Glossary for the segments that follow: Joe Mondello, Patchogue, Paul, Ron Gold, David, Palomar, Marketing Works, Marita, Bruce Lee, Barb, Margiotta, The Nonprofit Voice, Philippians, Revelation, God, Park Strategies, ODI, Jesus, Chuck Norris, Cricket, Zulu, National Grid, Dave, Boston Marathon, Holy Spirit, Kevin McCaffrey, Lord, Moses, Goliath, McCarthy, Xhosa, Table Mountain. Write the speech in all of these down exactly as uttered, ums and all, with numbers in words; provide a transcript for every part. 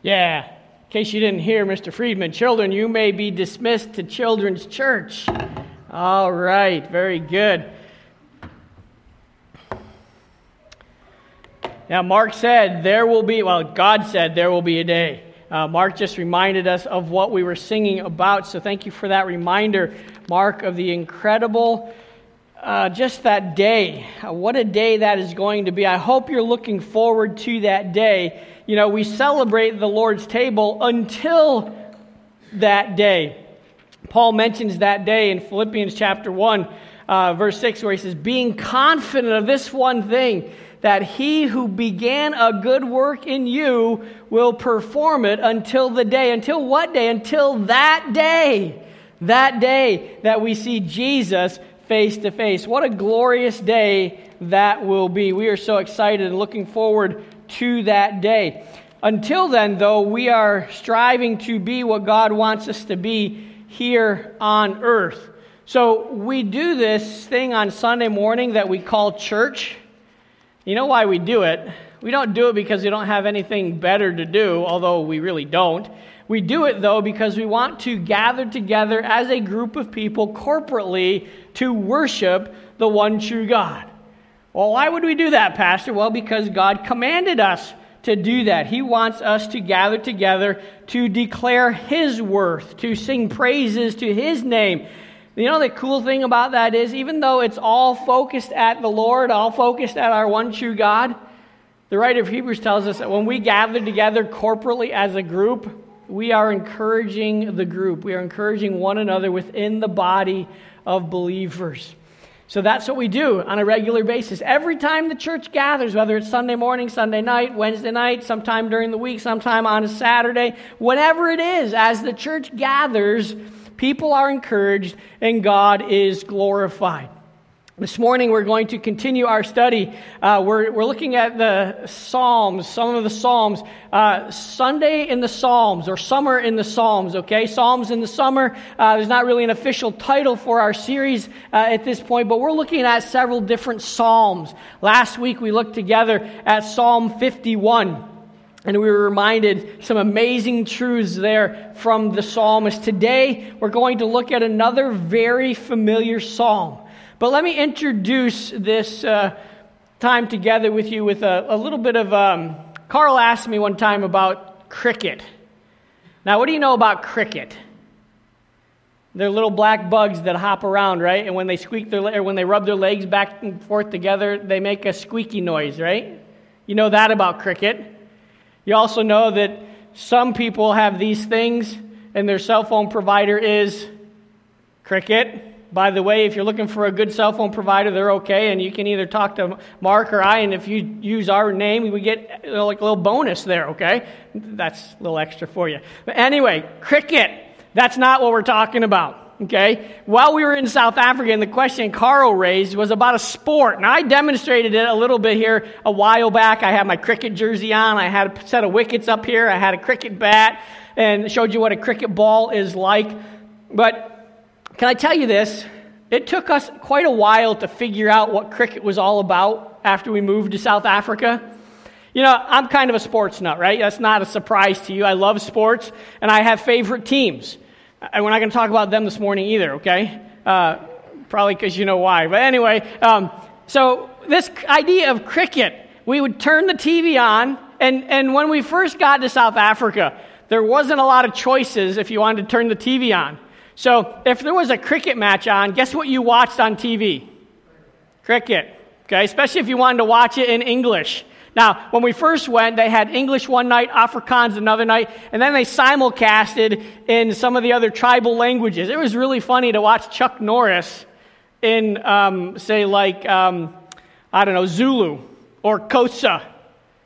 Yeah, in case you didn't hear, Mister Friedman, children, you may be dismissed to Children's Church. All right, very good. Now, Mark said there will be, well, God said there will be a day. Uh, Mark just reminded us of what we were singing about, so thank you for that reminder, Mark, of the incredible, uh, just that day. Uh, what a day that is going to be. I hope you're looking forward to that day. You know, we celebrate the Lord's table until that day. Paul mentions that day in Philippians chapter one, uh, verse six, where he says, being confident of this one thing, that he who began a good work in you will perform it until the day. Until what day? Until that day. That day that we see Jesus face to face. What a glorious day that will be. We are so excited and looking forward to that day. Until then, though, we are striving to be what God wants us to be here on earth. So we do this thing on Sunday morning that we call church. You know why we do it? We don't do it because we don't have anything better to do, although we really don't. We do it, though, because we want to gather together as a group of people corporately to worship the one true God. Well, why would we do that, Pastor? Well, because God commanded us to do that. He wants us to gather together to declare His worth, to sing praises to His name. You know, the cool thing about that is, even though it's all focused at the Lord, all focused at our one true God, the writer of Hebrews tells us that when we gather together corporately as a group, we are encouraging the group. We are encouraging one another within the body of believers. So that's what we do on a regular basis. Every time the church gathers, whether it's Sunday morning, Sunday night, Wednesday night, sometime during the week, sometime on a Saturday, whatever it is, as the church gathers, people are encouraged, and God is glorified. This morning, we're going to continue our study. Uh, we're, we're looking at the Psalms, some of the Psalms. Uh, Sunday in the Psalms, or Summer in the Psalms, okay? Psalms in the Summer. Uh, there's not really an official title for our series uh, at this point, but we're looking at several different Psalms. Last week, we looked together at Psalm fifty-one. And we were reminded some amazing truths there from the psalmist. Today, we're going to look at another very familiar psalm. But let me introduce this uh, time together with you with a, a little bit of... Um, Carl asked me one time about cricket. Now, what do you know about cricket? They're little black bugs that hop around, right? And when they squeak their or when they rub their legs back and forth together, they make a squeaky noise, right? You know that about cricket. You also know that some people have these things, and their cell phone provider is Cricket. By the way, if you're looking for a good cell phone provider, they're okay, and you can either talk to Mark or I, and if you use our name, we get like a little bonus there, okay? That's a little extra for you. But anyway, Cricket, that's not what we're talking about. Okay, while we were in South Africa, and the question Carl raised was about a sport. Now, I demonstrated it a little bit here a while back. I had my cricket jersey on. I had a set of wickets up here. I had a cricket bat and showed you what a cricket ball is like. But can I tell you this? It took us quite a while to figure out what cricket was all about after we moved to South Africa. You know, I'm kind of a sports nut, right? That's not a surprise to you. I love sports, and I have favorite teams. And we're not going to talk about them this morning either, okay? Uh, probably because you know why. But anyway, um, so this idea of cricket, we would turn the T V on, and, and when we first got to South Africa, there wasn't a lot of choices if you wanted to turn the T V on. So if there was a cricket match on, guess what you watched on T V? Cricket, okay? Especially if you wanted to watch it in English. Now, when we first went, they had English one night, Afrikaans another night, and then they simulcasted in some of the other tribal languages. It was really funny to watch Chuck Norris in, um, say, like, um, I don't know, Zulu or Xhosa.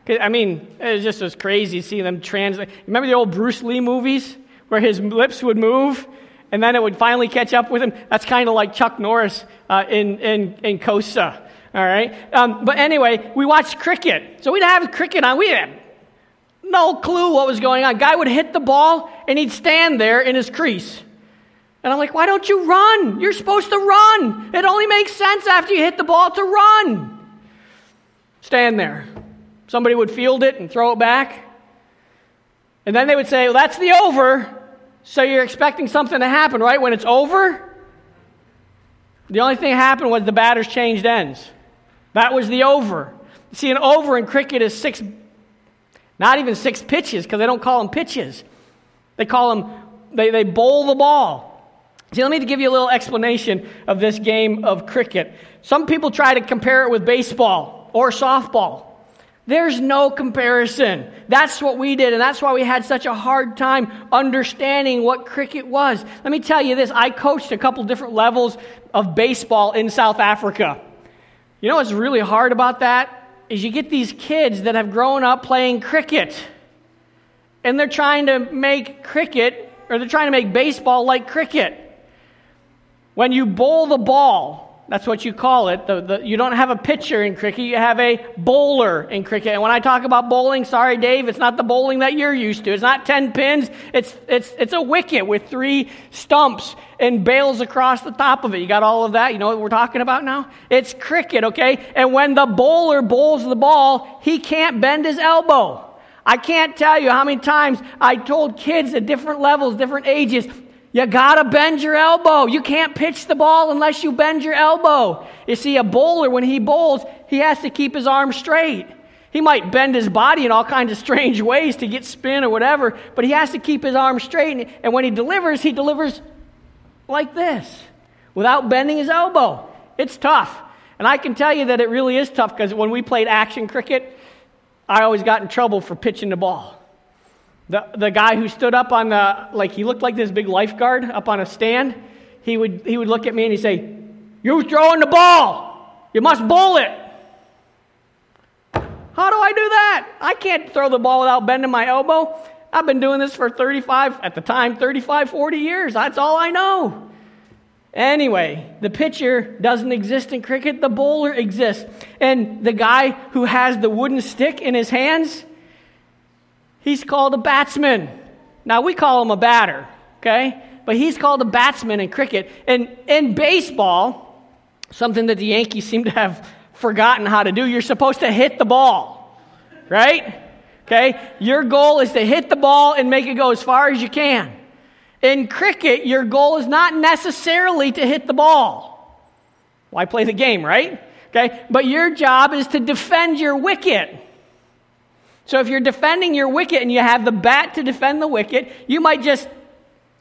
I mean, it was just as crazy seeing them translate. Remember the old Bruce Lee movies where his lips would move and then it would finally catch up with him? That's kind of like Chuck Norris uh, in, in, in Xhosa. All right, um, but anyway, we watched cricket. So we'd have cricket on. We had no clue what was going on. Guy would hit the ball, and he'd stand there in his crease. And I'm like, why don't you run? You're supposed to run. It only makes sense after you hit the ball to run. Stand there. Somebody would field it and throw it back. And then they would say, well, that's the over, so you're expecting something to happen, right? When it's over, the only thing that happened was the batters changed ends. That was the over. See, an over in cricket is six, not even six pitches, because they don't call them pitches. They call them, they, they bowl the ball. See, let me give you a little explanation of this game of cricket. Some people try to compare it with baseball or softball. There's no comparison. That's what we did, and that's why we had such a hard time understanding what cricket was. Let me tell you this. I coached a couple different levels of baseball in South Africa. You know what's really hard about that is you get these kids that have grown up playing cricket, and they're trying to make cricket, or they're trying to make baseball like cricket. When you bowl the ball, that's what you call it. The, the, you don't have a pitcher in cricket. You have a bowler in cricket. And when I talk about bowling, sorry, Dave, it's not the bowling that you're used to. It's not ten pins. It's it's it's a wicket with three stumps and bails across the top of it. You got all of that? You know what we're talking about now? It's cricket, okay? And when the bowler bowls the ball, he can't bend his elbow. I can't tell you how many times I told kids at different levels, different ages, you gotta bend your elbow. You can't pitch the ball unless you bend your elbow. You see, a bowler, when he bowls, he has to keep his arm straight. He might bend his body in all kinds of strange ways to get spin or whatever, but he has to keep his arm straight. And when he delivers, he delivers like this, without bending his elbow. It's tough. And I can tell you that it really is tough, because when we played action cricket, I always got in trouble for pitching the ball. The the guy who stood up on the, like, he looked like this big lifeguard up on a stand, he would he would look at me and he'd say, "You're throwing the ball. You must bowl it." How do I do that? I can't throw the ball without bending my elbow. I've been doing this for thirty-five, at the time, thirty-five, forty years. That's all I know. Anyway, the pitcher doesn't exist in cricket. The bowler exists. And the guy who has the wooden stick in his hands, he's called a batsman. Now, we call him a batter, okay? But he's called a batsman in cricket. And in baseball, something that the Yankees seem to have forgotten how to do, you're supposed to hit the ball, right? Okay? Your goal is to hit the ball and make it go as far as you can. In cricket, your goal is not necessarily to hit the ball. Why play the game, right? Okay? But your job is to defend your wicket. So if you're defending your wicket and you have the bat to defend the wicket, you might just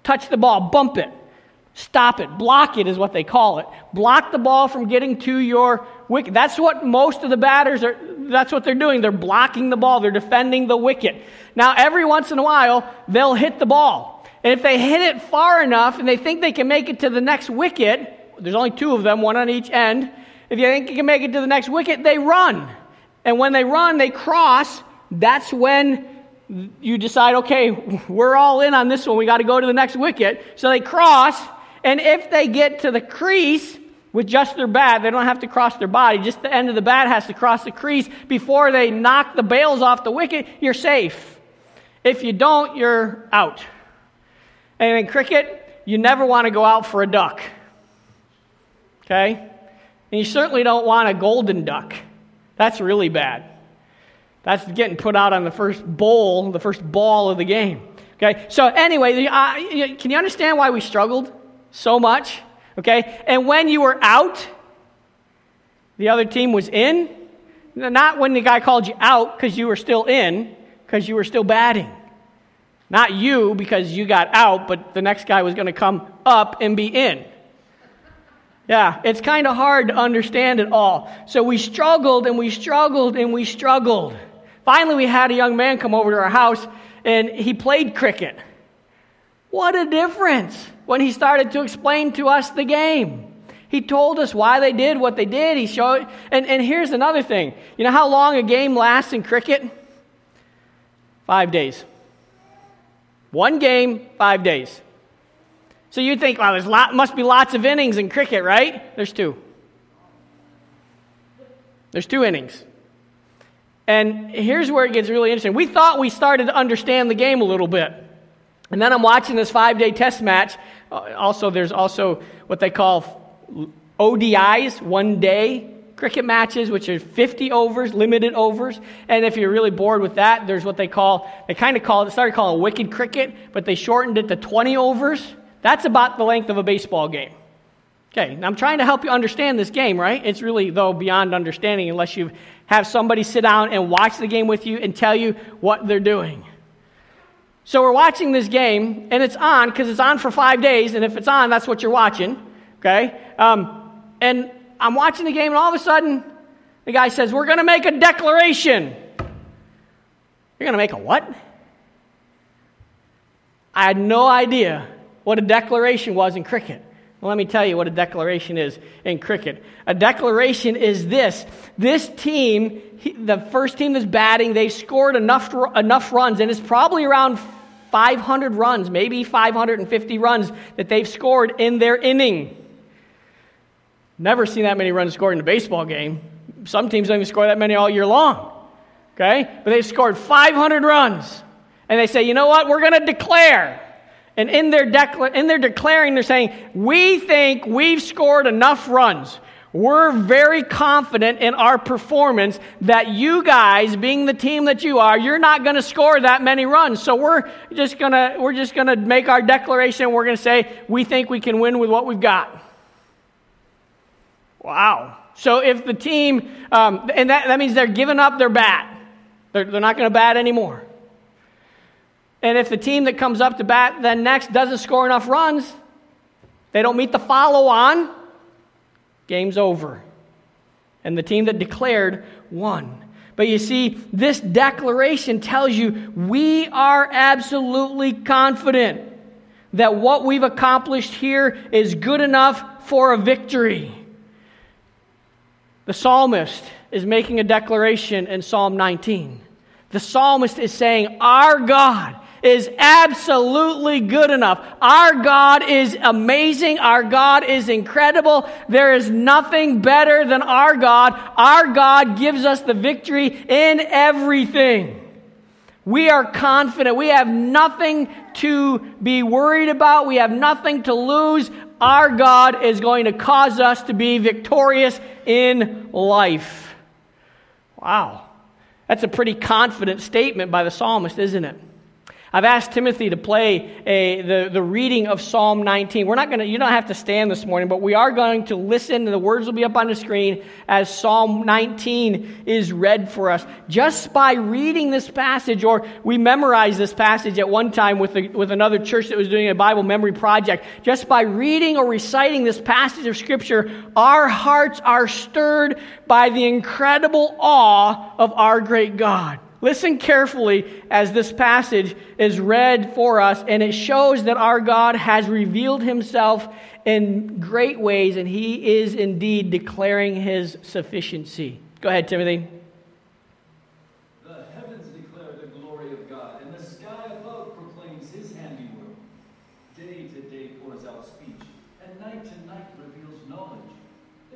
touch the ball, bump it, stop it, block it is what they call it. Block the ball from getting to your wicket. That's what most of the batters are, that's what they're doing. They're blocking the ball. They're defending the wicket. Now, every once in a while, they'll hit the ball. And if they hit it far enough and they think they can make it to the next wicket, there's only two of them, one on each end. If you think you can make it to the next wicket, they run. And when they run, they cross. That's when you decide, okay, we're all in on this one. We got to go to the next wicket. So they cross, and if they get to the crease with just their bat, they don't have to cross their body. Just the end of the bat has to cross the crease before they knock the bails off the wicket. You're safe. If you don't, you're out. And in cricket, you never want to go out for a duck. Okay? And you certainly don't want a golden duck. That's really bad. That's getting put out on the first bowl, the first ball of the game. Okay, so anyway, uh, can you understand why we struggled so much? Okay, and when you were out, the other team was in. Not when the guy called you out because you were still in, because you were still batting. Not you because you got out, but the next guy was going to come up and be in. Yeah, it's kind of hard to understand it all. So we struggled and we struggled and we struggled. Finally, we had a young man come over to our house, and he played cricket. What a difference when he started to explain to us the game. He told us why they did what they did. He showed, and, and here's another thing. You know how long a game lasts in cricket? Five days. One game, five days. So you'd think, well, there's lot, must be lots of innings in cricket, right? There's two. There's two innings. And here's where it gets really interesting. We thought we started to understand the game a little bit. And then I'm watching this five-day test match. Also, there's also what they call O D Is, one-day cricket matches, which are fifty overs, limited overs. And if you're really bored with that, there's what they call, they kind of call, they started calling it wicked cricket, but they shortened it to twenty overs. That's about the length of a baseball game. Okay, now I'm trying to help you understand this game, right? It's really, though, beyond understanding unless you have somebody sit down and watch the game with you and tell you what they're doing. So we're watching this game, and it's on because it's on for five days, and if it's on, that's what you're watching, okay? Um, and I'm watching the game, and all of a sudden, the guy says, we're going to make a declaration. You're going to make a what? I had no idea what a declaration was in cricket. Well, let me tell you what a declaration is in cricket. A declaration is this. This team, the first team that's batting, they've scored enough enough runs, and it's probably around five hundred runs, maybe five hundred fifty runs that they've scored in their inning. Never seen that many runs scored in a baseball game. Some teams don't even score that many all year long, okay? But they've scored five hundred runs, and they say, you know what, we're going to declare. And in their, decla- in their declaring, they're saying, we think we've scored enough runs. We're very confident in our performance that you guys, being the team that you are, you're not going to score that many runs. So we're just going to we're just going to make our declaration. We're going to say, we think we can win with what we've got. Wow. So if the team, um, and that, that means they're giving up their bat. They're, they're not going to bat anymore. And if the team that comes up to bat then next doesn't score enough runs, they don't meet the follow-on, game's over. And the team that declared won. But you see, this declaration tells you we are absolutely confident that what we've accomplished here is good enough for a victory. The psalmist is making a declaration in Psalm nineteen. The psalmist is saying, our God is absolutely good enough. Our God is amazing. Our God is incredible. There is nothing better than our God. Our God gives us the victory in everything. We are confident. We have nothing to be worried about. We have nothing to lose. Our God is going to cause us to be victorious in life. Wow. That's a pretty confident statement by the psalmist, isn't it? I've asked Timothy to play a, the, the reading of Psalm nineteen. We're not going to, you don't have to stand this morning, but we are going to listen, and the words will be up on the screen as Psalm nineteen is read for us. Just by reading this passage, or we memorized this passage at one time with the, with another church that was doing a Bible memory project. Just by reading or reciting this passage of Scripture, our hearts are stirred by the incredible awe of our great God. Listen carefully as this passage is read for us, and it shows that our God has revealed himself in great ways, and he is indeed declaring his sufficiency. Go ahead, Timothy. The heavens declare the glory of God, and the sky above proclaims his handiwork. Day to day pours out speech, and night to night reveals knowledge.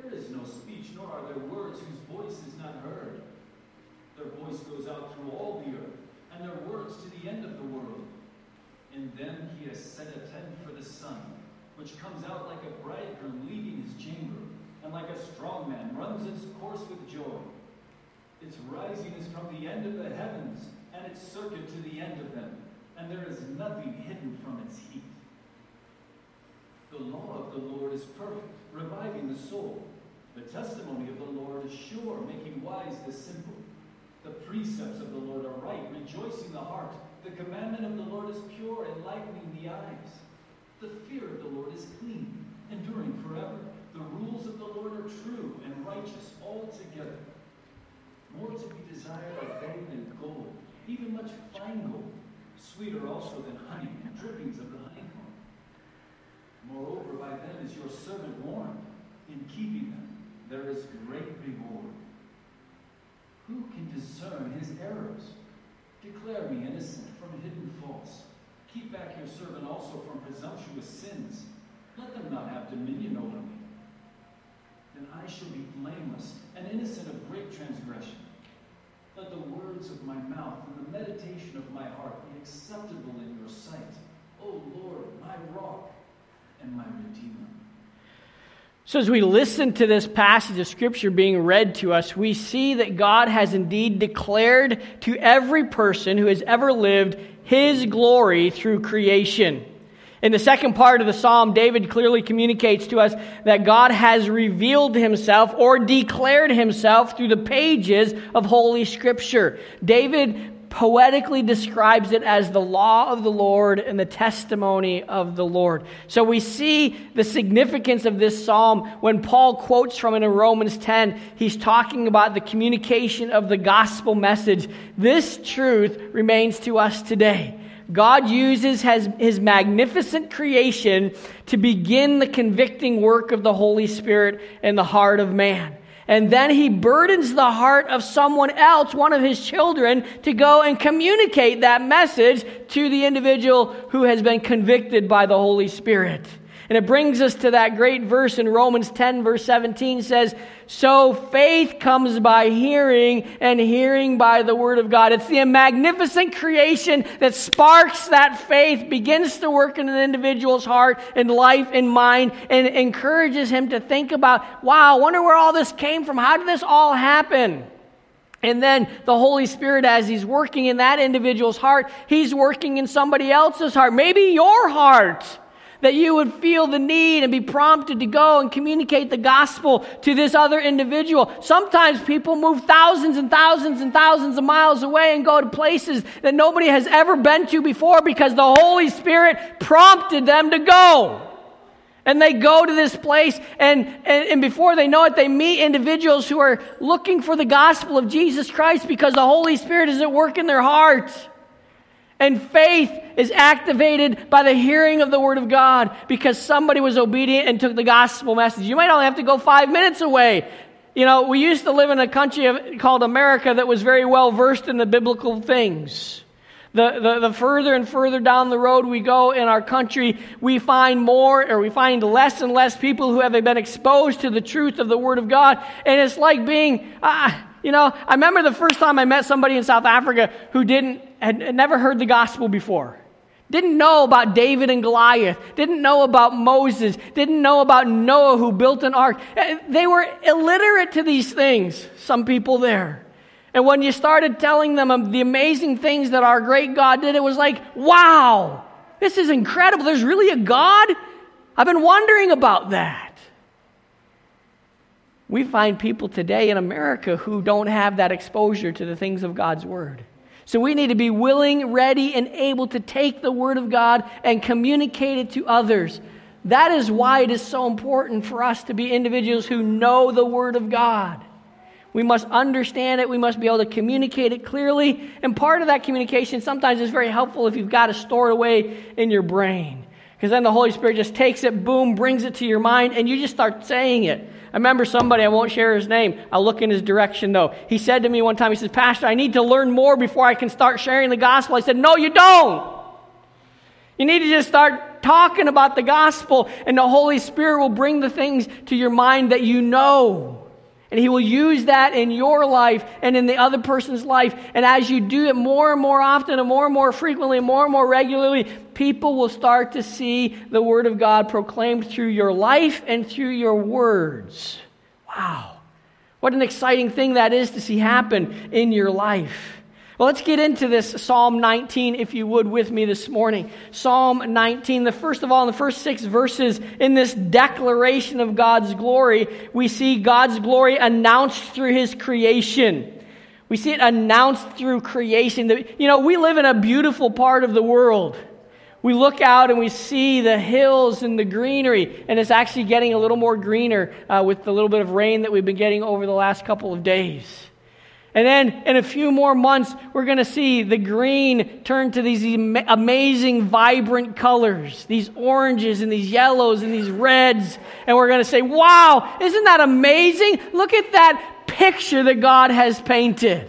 There is no speech, nor are there words whose voice is not heard. Their voice goes out through all the earth, and their words to the end of the world. In them he has set a tent for the sun, which comes out like a bridegroom leaving his chamber, and like a strong man runs its course with joy. Its rising is from the end of the heavens, and its circuit to the end of them, and there is nothing hidden from its heat. The law of the Lord is perfect, reviving the soul. The testimony of the Lord is sure, making wise the simple. The precepts of the Lord are right, rejoicing the heart. The commandment of the Lord is pure, enlightening the eyes. The fear of the Lord is clean, enduring forever. The rules of the Lord are true and righteous altogether. More to be desired are they than gold, even much fine gold, sweeter also than honey, and drippings of the honeycomb. Moreover, by them is your servant warned. In keeping them, there is great reward. Who can discern his errors? Declare me innocent from hidden faults. Keep back your servant also from presumptuous sins. Let them not have dominion over me. Then I shall be blameless and innocent of great transgression. Let the words of my mouth and the meditation of my heart be acceptable in your sight, O Lord, my rock and my redeemer. So as we listen to this passage of Scripture being read to us, we see that God has indeed declared to every person who has ever lived his glory through creation. In the second part of the psalm, David clearly communicates to us that God has revealed himself or declared himself through the pages of Holy Scripture. David poetically describes it as the law of the Lord and the testimony of the Lord. So we see the significance of this psalm when Paul quotes from it in Romans ten. He's talking about the communication of the gospel message. This truth remains to us today. God uses his, his magnificent creation to begin the convicting work of the Holy Spirit in the heart of man. And then he burdens the heart of someone else, one of his children, to go and communicate that message to the individual who has been convicted by the Holy Spirit. And it brings us to that great verse in Romans ten, verse seventeen says, "So faith comes by hearing, and hearing by the word of God." It's the magnificent creation that sparks that faith, begins to work in an individual's heart and life and mind, and encourages him to think about, wow, I wonder where all this came from. How did this all happen? And then the Holy Spirit, as he's working in that individual's heart, he's working in somebody else's heart, maybe your heart, that you would feel the need and be prompted to go and communicate the gospel to this other individual. Sometimes people move thousands and thousands and thousands of miles away and go to places that nobody has ever been to before because the Holy Spirit prompted them to go. And they go to this place, and, and, and before they know it, they meet individuals who are looking for the gospel of Jesus Christ because the Holy Spirit is at work in their hearts. And faith is activated by the hearing of the word of God because somebody was obedient and took the gospel message. You might only have to go five minutes away. You know, we used to live in a country of, called America that was very well versed in the biblical things. The, the the further and further down the road we go in our country, we find more or we find less and less people who have been exposed to the truth of the word of God. And it's like being... Uh, You know, I remember the first time I met somebody in South Africa who didn't had, had never heard the gospel before. Didn't know about David and Goliath. Didn't know about Moses. Didn't know about Noah who built an ark. They were illiterate to these things, some people there. And when you started telling them the amazing things that our great God did, it was like, wow, this is incredible. There's really a God? I've been wondering about that. We find people today in America who don't have that exposure to the things of God's Word. So we need to be willing, ready, and able to take the Word of God and communicate it to others. That is why it is so important for us to be individuals who know the Word of God. We must understand it. We must be able to communicate it clearly. And part of that communication sometimes is very helpful if you've got it stored away in your brain. Because then the Holy Spirit just takes it, boom, brings it to your mind, and you just start saying it. I remember somebody, I won't share his name, I'll look in his direction though. He said to me one time, he says, "Pastor, I need to learn more before I can start sharing the gospel." I said, "No, you don't. You need to just start talking about the gospel, and the Holy Spirit will bring the things to your mind that you know. And he will use that in your life and in the other person's life. And as you do it more and more often and more and more frequently and more and more regularly, people will start to see the word of God proclaimed through your life and through your words." Wow. What an exciting thing that is to see happen in your life. Well, let's get into this Psalm nineteen, if you would, with me this morning. Psalm nineteen, the first of all, in the first six verses in this declaration of God's glory, we see God's glory announced through his creation. We see it announced through creation. You know, we live in a beautiful part of the world. We look out and we see the hills and the greenery, and it's actually getting a little more greener uh, with the little bit of rain that we've been getting over the last couple of days. And then in a few more months, we're going to see the green turn to these am- amazing, vibrant colors, these oranges and these yellows and these reds. And we're going to say, wow, isn't that amazing? Look at that picture that God has painted.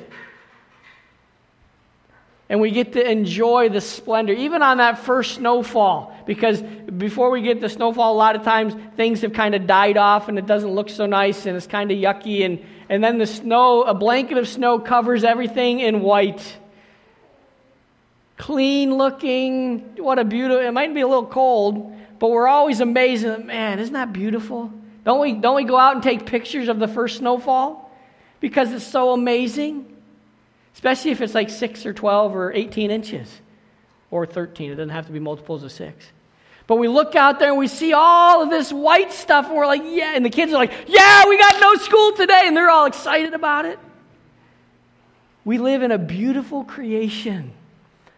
And we get to enjoy the splendor, even on that first snowfall, because before we get the snowfall, a lot of times things have kind of died off and it doesn't look so nice and it's kind of yucky. And, and then the snow, a blanket of snow covers everything in white. Clean looking, what a beautiful, it might be a little cold, but we're always amazed, man, isn't that beautiful? Don't we, don't we go out and take pictures of the first snowfall? Because it's so amazing. Especially if it's like six or twelve or eighteen inches. Or thirteen. It doesn't have to be multiples of six. But we look out there and we see all of this white stuff. And we're like, yeah. And the kids are like, yeah, we got no school today. And they're all excited about it. We live in a beautiful creation.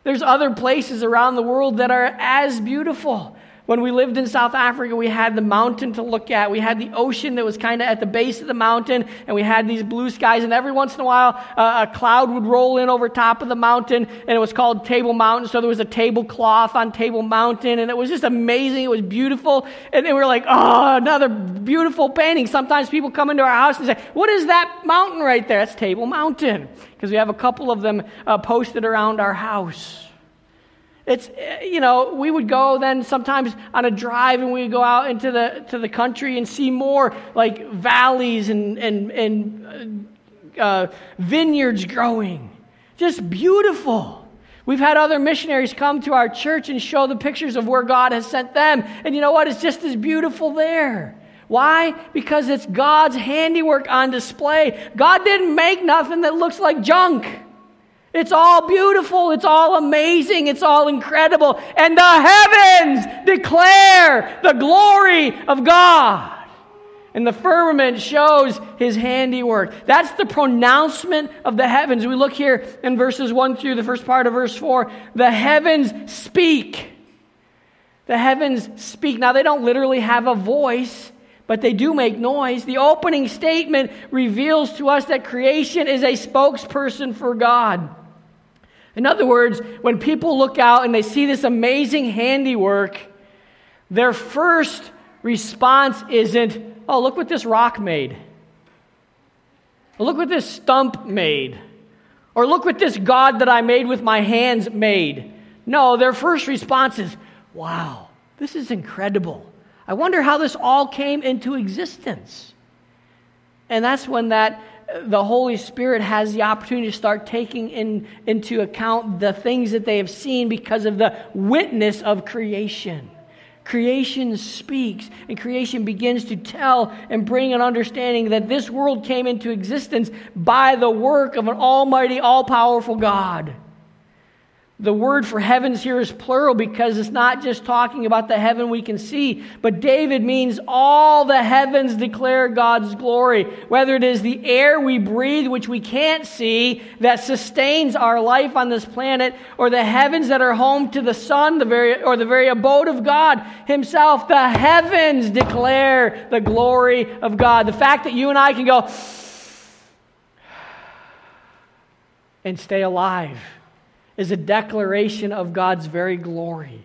There's other places around the world that are as beautiful. When we lived in South Africa, we had the mountain to look at. We had the ocean that was kind of at the base of the mountain, and we had these blue skies. And every once in a while, uh, a cloud would roll in over top of the mountain, and it was called Table Mountain. So there was a tablecloth on Table Mountain, and it was just amazing. It was beautiful. And they were like, oh, another beautiful painting. Sometimes people come into our house and say, what is that mountain right there? That's Table Mountain, because we have a couple of them uh, posted around our house. It's, you know, we would go then sometimes on a drive and we would go out into the to the country and see more like valleys and and, and uh, vineyards growing. Just beautiful. We've had other missionaries come to our church and show the pictures of where God has sent them. And you know what? It's just as beautiful there. Why? Because it's God's handiwork on display. God didn't make nothing that looks like junk. It's all beautiful. It's all amazing. It's all incredible. And the heavens declare the glory of God. And the firmament shows his handiwork. That's the pronouncement of the heavens. We look here in verses one through the first part of verse four. The heavens speak. The heavens speak. Now, they don't literally have a voice, but they do make noise. The opening statement reveals to us that creation is a spokesperson for God. In other words, when people look out and they see this amazing handiwork, their first response isn't, oh, look what this rock made. Or, look what this stump made. Or look what this God that I made with my hands made. No, their first response is, wow, this is incredible. I wonder how this all came into existence. And that's when that the Holy Spirit has the opportunity to start taking in, into account the things that they have seen because of the witness of creation. Creation speaks, and creation begins to tell and bring an understanding that this world came into existence by the work of an almighty, all-powerful God. The word for heavens here is plural because it's not just talking about the heaven we can see, but David means all the heavens declare God's glory, whether it is the air we breathe, which we can't see, that sustains our life on this planet, or the heavens that are home to the sun, the very or the very abode of God himself. The heavens declare the glory of God. The fact that you and I can go and stay alive is a declaration of God's very glory.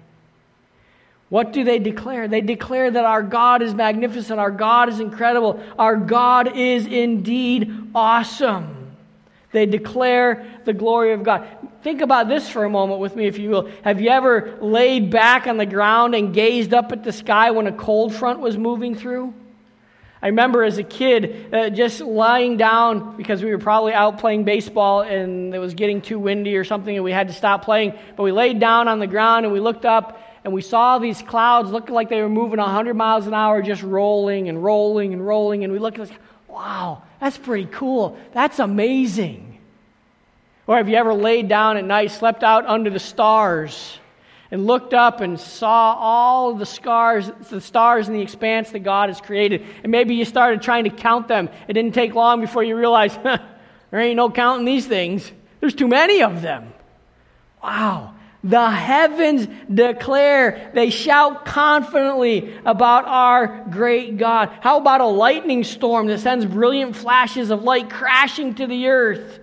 What do they declare? They declare that our God is magnificent, our God is incredible, our God is indeed awesome. They declare the glory of God. Think about this for a moment with me, if you will. Have you ever laid back on the ground and gazed up at the sky when a cold front was moving through? I remember as a kid uh, just lying down because we were probably out playing baseball and it was getting too windy or something and we had to stop playing. But we laid down on the ground and we looked up and we saw these clouds looking like they were moving one hundred miles an hour just rolling and rolling and rolling. And we looked at this, wow, that's pretty cool. That's amazing. Or have you ever laid down at night, slept out under the stars and looked up and saw all the scars, the stars in the expanse that God has created? And maybe you started trying to count them. It didn't take long before you realized, huh, there ain't no counting these things. There's too many of them. Wow. The heavens declare, they shout confidently about our great God. How about a lightning storm that sends brilliant flashes of light crashing to the earth?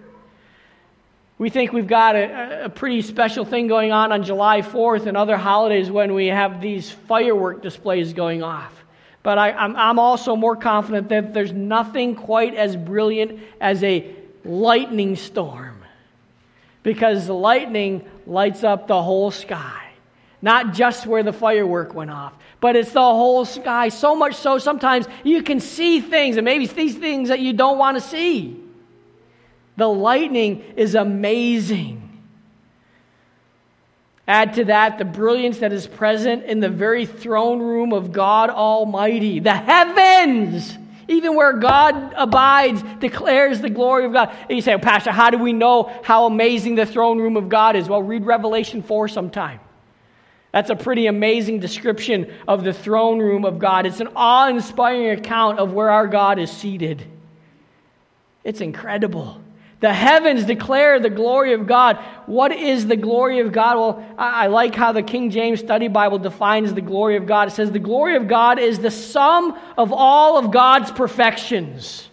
We think we've got a, a pretty special thing going on on July fourth and other holidays when we have these firework displays going off. But I, I'm, I'm also more confident that there's nothing quite as brilliant as a lightning storm, because the lightning lights up the whole sky, not just where the firework went off, but it's the whole sky. So much so, sometimes you can see things, and maybe these things that you don't want to see. The lightning is amazing. Add to that the brilliance that is present in the very throne room of God Almighty. The heavens, even where God abides, declares the glory of God. And you say, well, Pastor, how do we know how amazing the throne room of God is? Well, read Revelation four sometime. That's a pretty amazing description of the throne room of God. It's an awe-inspiring account of where our God is seated. It's incredible. The heavens declare the glory of God. What is the glory of God? Well, I like how the King James Study Bible defines the glory of God. It says the glory of God is the sum of all of God's perfections.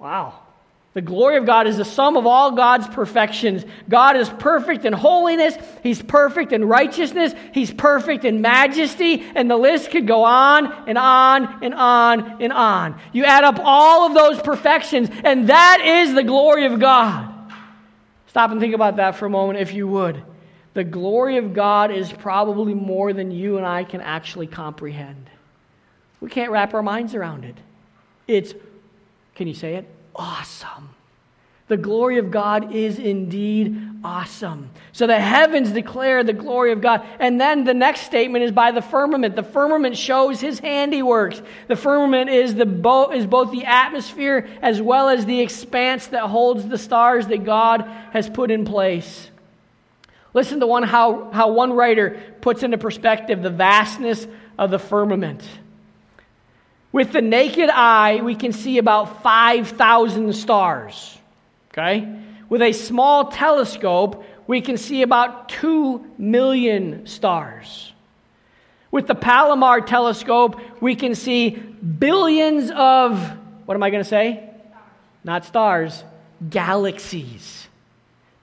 Wow. The glory of God is the sum of all God's perfections. God is perfect in holiness. He's perfect in righteousness. He's perfect in majesty. And the list could go on and on and on and on. You add up all of those perfections, and that is the glory of God. Stop and think about that for a moment, if you would. The glory of God is probably more than you and I can actually comprehend. We can't wrap our minds around it. It's, can you say it? Awesome. The glory of God is indeed awesome. So the heavens declare the glory of God. And then the next statement is by the firmament. The firmament shows his handiworks. The firmament is the bo- is both the atmosphere as well as the expanse that holds the stars that God has put in place. Listen to one how, how one writer puts into perspective the vastness of the firmament. With the naked eye, we can see about five thousand stars, okay? With a small telescope, we can see about two million stars. With the Palomar telescope, we can see billions of, what am I going to say? Not stars, galaxies.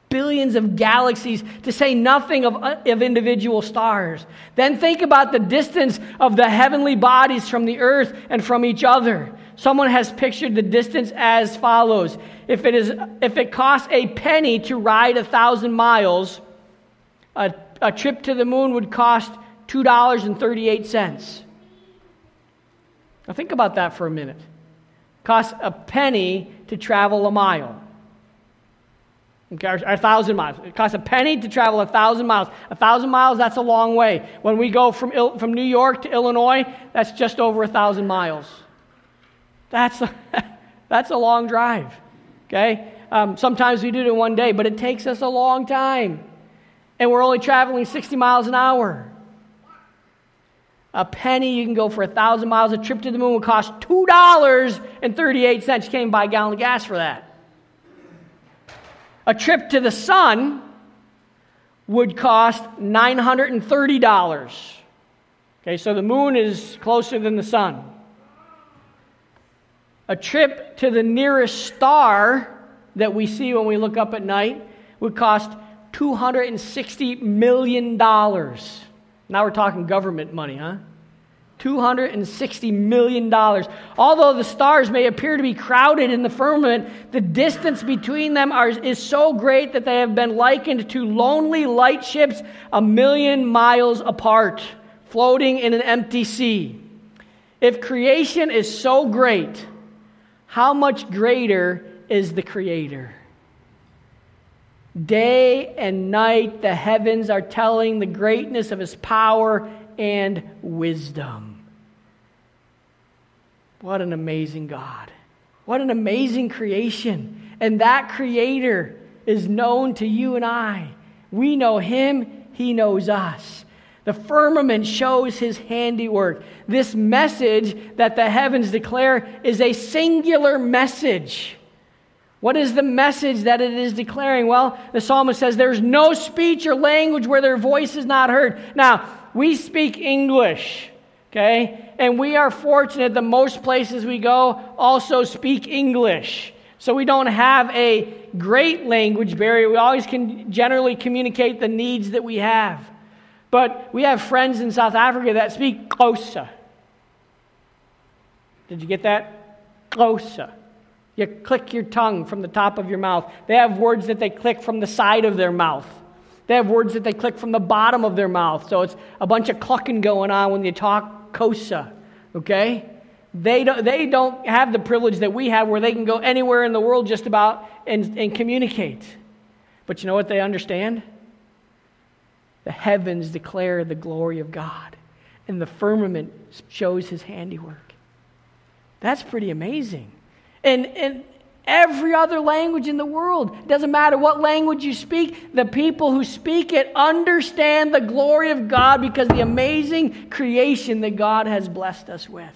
Billions of galaxies, to say nothing of, of individual stars. Then think about the distance of the heavenly bodies from the earth and from each other. Someone has pictured the distance as follows. If it is, if it costs a penny to ride a thousand miles, a, a trip to the moon would cost two dollars and thirty-eight cents. Now think about that for a minute. It costs a penny to travel a mile. Okay, or a thousand miles. It costs a penny to travel a thousand miles. A thousand miles, that's a long way. When we go from Il- from New York to Illinois, that's just over a thousand miles. That's a, that's a long drive. Okay, um, sometimes we do it in one day, but it takes us a long time, and we're only traveling sixty miles an hour. A penny, you can go for a thousand miles. A trip to the moon would cost two dollars and thirty-eight cents. You can't even buy a gallon of gas for that. A trip to the sun would cost nine hundred thirty dollars. Okay, so the moon is closer than the sun. A trip to the nearest star that we see when we look up at night would cost two hundred sixty million dollars. Now we're talking government money, huh? two hundred sixty million dollars. Although the stars may appear to be crowded in the firmament, the distance between them are, is so great that they have been likened to lonely lightships a million miles apart, floating in an empty sea. If creation is so great, how much greater is the Creator? Day and night, the heavens are telling the greatness of His power and wisdom. What an amazing God. What an amazing creation. And that Creator is known to you and I. We know Him. He knows us. The firmament shows His handiwork. This message that the heavens declare is a singular message. What is the message that it is declaring? Well, the psalmist says there's no speech or language where their voice is not heard. Now, we speak English. Okay? And we are fortunate that most places we go also speak English. So we don't have a great language barrier. We always can generally communicate the needs that we have. But we have friends in South Africa that speak Xhosa. Did you get that? Xhosa. You click your tongue from the top of your mouth. They have words that they click from the side of their mouth. They have words that they click from the bottom of their mouth. So it's a bunch of clucking going on when you talk Xhosa, okay? They don't, they don't have the privilege that we have where they can go anywhere in the world just about and, and communicate. But you know what they understand? The heavens declare the glory of God, and the firmament shows his handiwork. That's pretty amazing. And and every other language in the world, it doesn't matter what language you speak, the people who speak it understand the glory of God because of the amazing creation that God has blessed us with.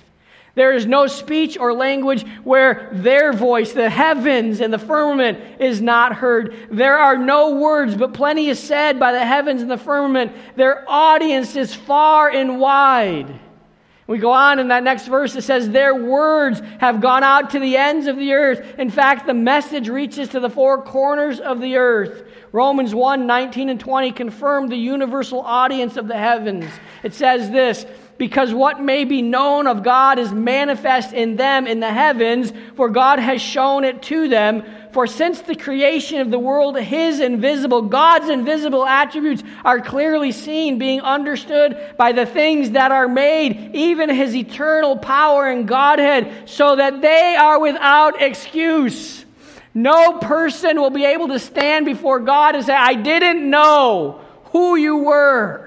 There is no speech or language where their voice, the heavens and the firmament, is not heard. There are no words, but plenty is said by the heavens and the firmament. Their audience is far and wide. We go on in that next verse. It says, their words have gone out to the ends of the earth. In fact, the message reaches to the four corners of the earth. Romans one, nineteen and twenty confirm the universal audience of the heavens. It says this, because what may be known of God is manifest in them in the heavens, for God has shown it to them. For since the creation of the world, his invisible, God's invisible attributes are clearly seen, being understood by the things that are made, even his eternal power and Godhead, so that they are without excuse. No person will be able to stand before God and say, I didn't know who you were.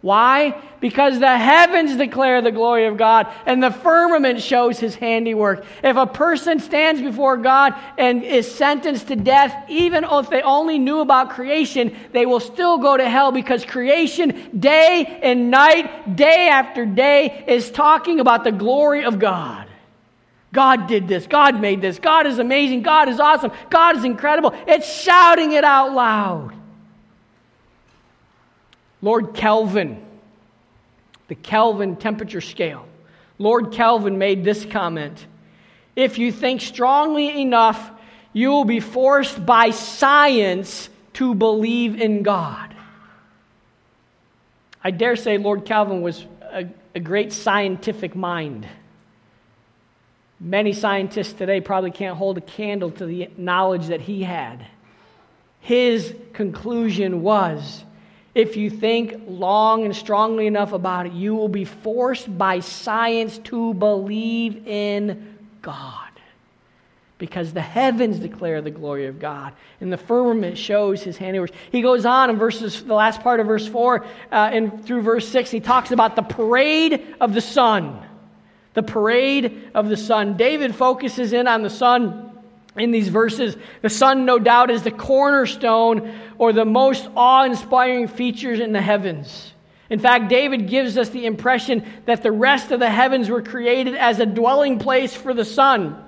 Why? Because the heavens declare the glory of God and the firmament shows his handiwork. If a person stands before God and is sentenced to death, even if they only knew about creation, they will still go to hell because creation, day and night, day after day, is talking about the glory of God. God did this. God made this. God is amazing. God is awesome. God is incredible. It's shouting it out loud. Lord Kelvin, the Kelvin temperature scale. Lord Kelvin made this comment. If you think strongly enough, you will be forced by science to believe in God. I dare say Lord Kelvin was a, a great scientific mind. Many scientists today probably can't hold a candle to the knowledge that he had. His conclusion was, if you think long and strongly enough about it, you will be forced by science to believe in God. Because the heavens declare the glory of God, and the firmament shows his handiwork. He goes on in verses, the last part of verse four uh, and through verse six, he talks about the parade of the sun. The parade of the sun. David focuses in on the sun. In these verses, the sun, no doubt, is the cornerstone or the most awe-inspiring features in the heavens. In fact, David gives us the impression that the rest of the heavens were created as a dwelling place for the sun.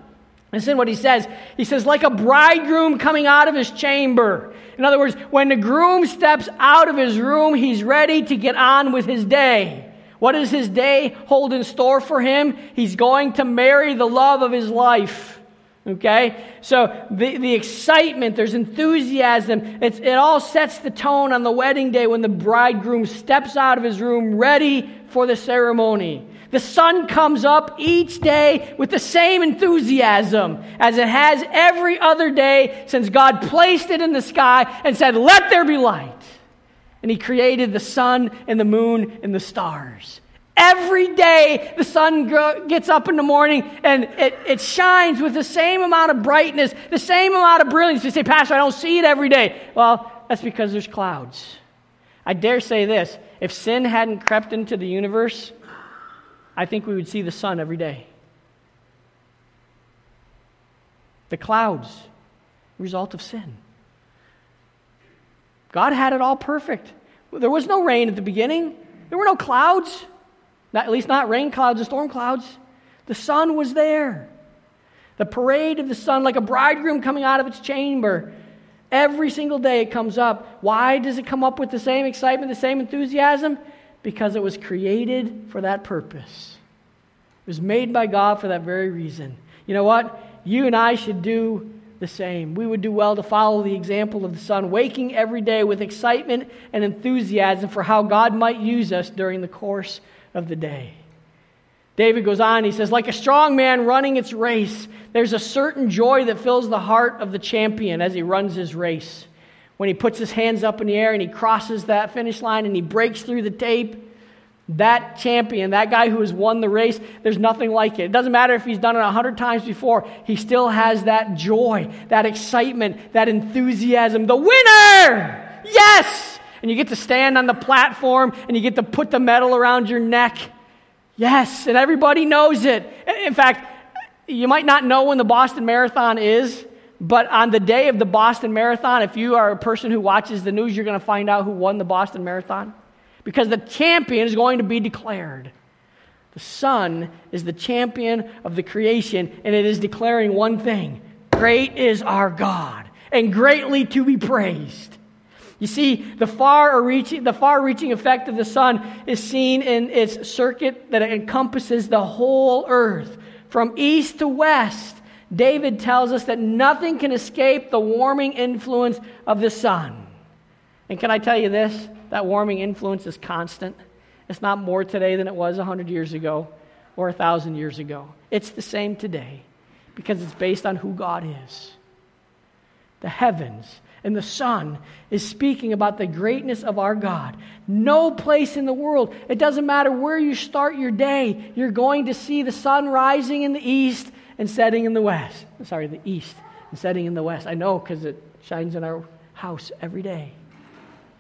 Listen to what he says. He says, like a bridegroom coming out of his chamber. In other words, when the groom steps out of his room, he's ready to get on with his day. What does his day hold in store for him? He's going to marry the love of his life. Okay, so the, the excitement, there's enthusiasm. It's, it all sets the tone on the wedding day when the bridegroom steps out of his room ready for the ceremony. The sun comes up each day with the same enthusiasm as it has every other day since God placed it in the sky and said, let there be light. And he created the sun and the moon and the stars. Every day the sun gets up in the morning and it, it shines with the same amount of brightness, the same amount of brilliance. You say, Pastor, I don't see it every day. Well, that's because there's clouds. I dare say this, if sin hadn't crept into the universe, I think we would see the sun every day. The clouds, result of sin. God had it all perfect. There was no rain at the beginning. There were no clouds. Not, at least not rain clouds and storm clouds. The sun was there. The parade of the sun, like a bridegroom coming out of its chamber. Every single day it comes up. Why does it come up with the same excitement, the same enthusiasm? Because it was created for that purpose. It was made by God for that very reason. You know what? You and I should do the same. We would do well to follow the example of the sun, waking every day with excitement and enthusiasm for how God might use us during the course of of the day. David goes on, he says, like a strong man running its race, there's a certain joy that fills the heart of the champion as he runs his race. When he puts his hands up in the air and he crosses that finish line and he breaks through the tape, that champion, that guy who has won the race, there's nothing like it. It doesn't matter if he's done it a hundred times before, he still has that joy, that excitement, that enthusiasm. The winner! Yes! and you get to stand on the platform, and you get to put the medal around your neck. Yes, and everybody knows it. In fact, you might not know when the Boston Marathon is, but on the day of the Boston Marathon, if you are a person who watches the news, you're going to find out who won the Boston Marathon, because the champion is going to be declared. The Son is the champion of the creation, and it is declaring one thing: great is our God, and greatly to be praised. You see, the far-reaching, the far-reaching effect of the Son is seen in its circuit that encompasses the whole earth. From east to west, David tells us that nothing can escape the warming influence of the Son. And can I tell you this? That warming influence is constant. It's not more today than it was one hundred years ago or one thousand years ago. It's the same today, because it's based on who God is. The heavens and the sun is speaking about the greatness of our God. No place in the world, it doesn't matter where you start your day, you're going to see the sun rising in the east and setting in the west. Sorry, the east and setting in the west. I know, because it shines in our house every day.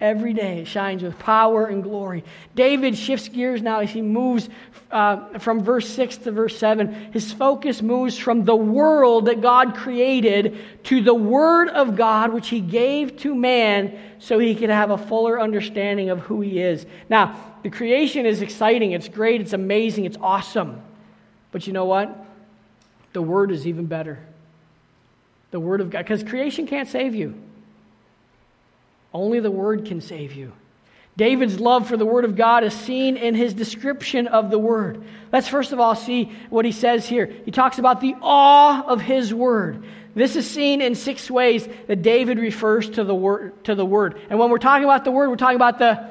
Every day it shines with power and glory. David shifts gears now as he moves uh, from verse six to verse seven. His focus moves from the world that God created to the Word of God, which he gave to man so he could have a fuller understanding of who he is. Now, the creation is exciting. It's great. It's amazing. It's awesome. But you know what? The Word is even better. The Word of God. Because creation can't save you. Only the Word can save you. David's love for the Word of God is seen in his description of the Word. Let's first of all see what he says here. He talks about the awe of his Word. This is seen in six ways that David refers to the Word. To the Word. And when we're talking about the Word, we're talking about the,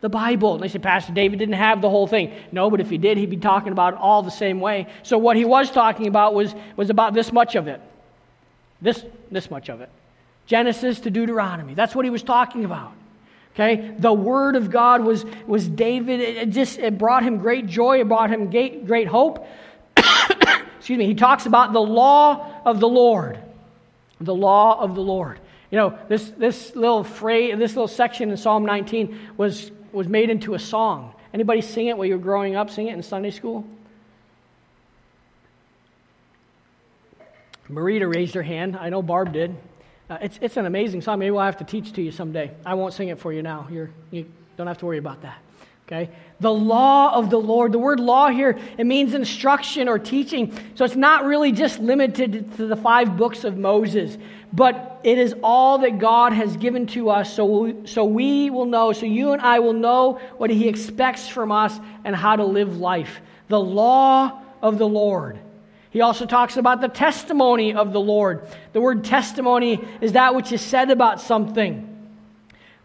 the Bible. And they say, Pastor, David didn't have the whole thing. No, but if he did, he'd be talking about it all the same way. So what he was talking about was, was about this much of it. This, this much of it. Genesis to Deuteronomy. That's what he was talking about. Okay? The Word of God was, was David. It, it just it brought him great joy. It brought him great, great hope. Excuse me. He talks about the law of the Lord. The law of the Lord. You know, this this little phrase, this little section in Psalm nineteen was, was made into a song. Anybody sing it while you were growing up? Sing it in Sunday school? Marita raised her hand. I know Barb did. Uh, it's it's an amazing song. Maybe we'll have to teach to you someday. I won't sing it for you now. You're, you don't have to worry about that. Okay? The law of the Lord. The word law here, it means instruction or teaching. So it's not really just limited to the five books of Moses, but it is all that God has given to us so we, so we will know, so you and I will know what he expects from us and how to live life. The law of the Lord. He also talks about the testimony of the Lord. The word testimony is that which is said about something.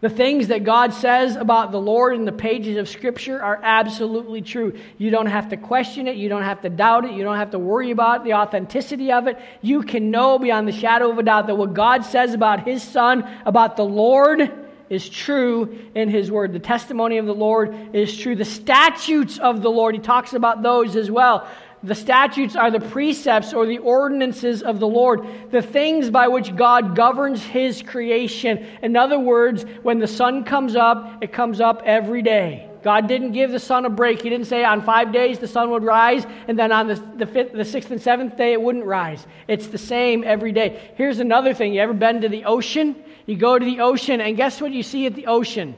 The things that God says about the Lord in the pages of Scripture are absolutely true. You don't have to question it. You don't have to doubt it. You don't have to worry about the authenticity of it. You can know beyond the shadow of a doubt that what God says about His Son, about the Lord, is true in His Word. The testimony of the Lord is true. The statutes of the Lord, He talks about those as well. The statutes are the precepts or the ordinances of the Lord, the things by which God governs His creation. In other words, when the sun comes up, it comes up every day. God didn't give the sun a break. He didn't say on five days the sun would rise, and then on the, the, fifth, the sixth and seventh day it wouldn't rise. It's the same every day. Here's another thing. You ever been to the ocean? You go to the ocean, and guess what you see at the ocean?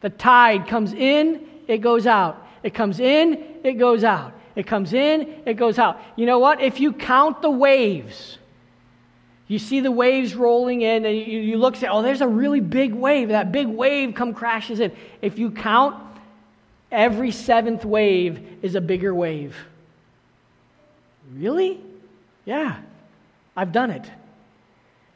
The tide comes in, it goes out. It comes in, it goes out. It comes in, it goes out. You know what? If you count the waves, you see the waves rolling in, and you, you look and say, oh, there's a really big wave. That big wave come crashes in. If you count, every seventh wave is a bigger wave. Really? Yeah. I've done it.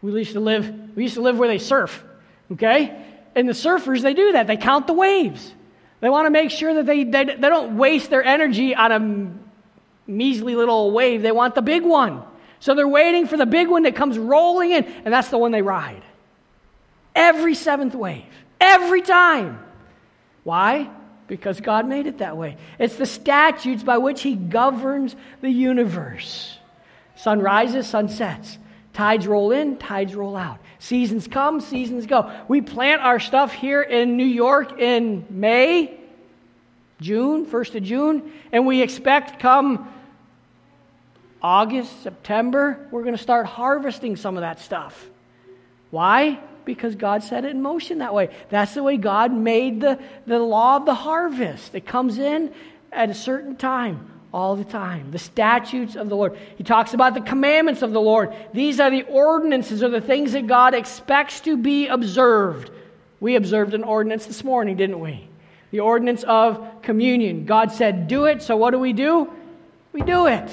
We used to live, we used to live where they surf, okay? And the surfers, they do that. They count the waves. They want to make sure that they, they, they don't waste their energy on a measly little wave. They want the big one. So they're waiting for the big one that comes rolling in, and that's the one they ride. Every seventh wave. Every time. Why? Because God made it that way. It's the statutes by which He governs the universe. Sun rises, sun sets. Tides roll in, tides roll out. Seasons come, seasons go. We plant our stuff here in New York in May, June, first of June, and we expect come August, September, we're going to start harvesting some of that stuff. Why? Because God set it in motion that way. That's the way God made the, the law of the harvest. It comes in at a certain time, all the time. The statutes of the Lord. He talks about the commandments of the Lord. These are the ordinances, or the things that God expects to be observed. We observed an ordinance this morning, didn't we? The ordinance of communion. God said, do it. So what do we do? We do it.